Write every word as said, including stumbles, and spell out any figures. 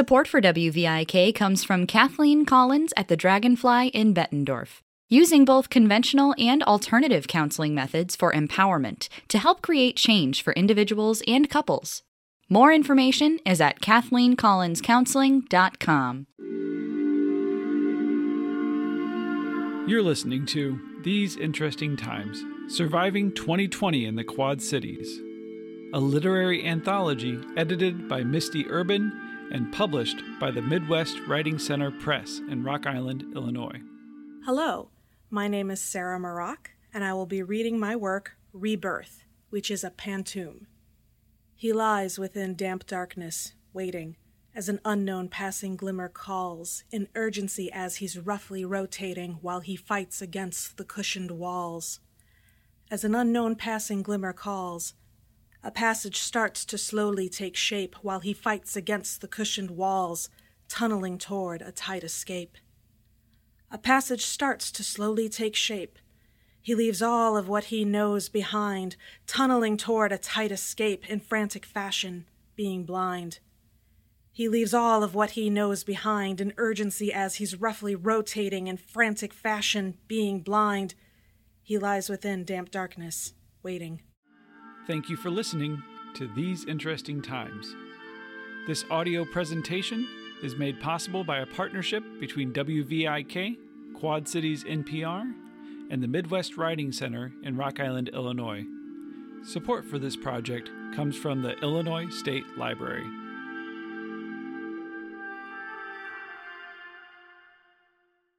Support for W V I K comes from Kathleen Collins at the Dragonfly in Bettendorf, using both conventional and alternative counseling methods for empowerment to help create change for individuals and couples. More information is at Kathleen Collins Counseling dot com. You're listening to These Interesting Times, Surviving twenty twenty in the Quad Cities, a literary anthology edited by Misty Urban and published by the Midwest Writing Center Press in Rock Island, Illinois. Hello, my name is Sarah Maroc, and I will be reading my work, Rebirth, which is a pantoum. He lies within damp darkness, waiting, as an unknown passing glimmer calls, in urgency as he's roughly rotating while he fights against the cushioned walls. As an unknown passing glimmer calls, a passage starts to slowly take shape while he fights against the cushioned walls, tunneling toward a tight escape. A passage starts to slowly take shape. He leaves all of what he knows behind, tunneling toward a tight escape in frantic fashion, being blind. He leaves all of what he knows behind in urgency as he's roughly rotating in frantic fashion, being blind. He lies within damp darkness, waiting. Thank you for listening to These Interesting Times. This audio presentation is made possible by a partnership between W V I K, Quad Cities N P R, and the Midwest Writing Center in Rock Island, Illinois. Support for this project comes from the Illinois State Library.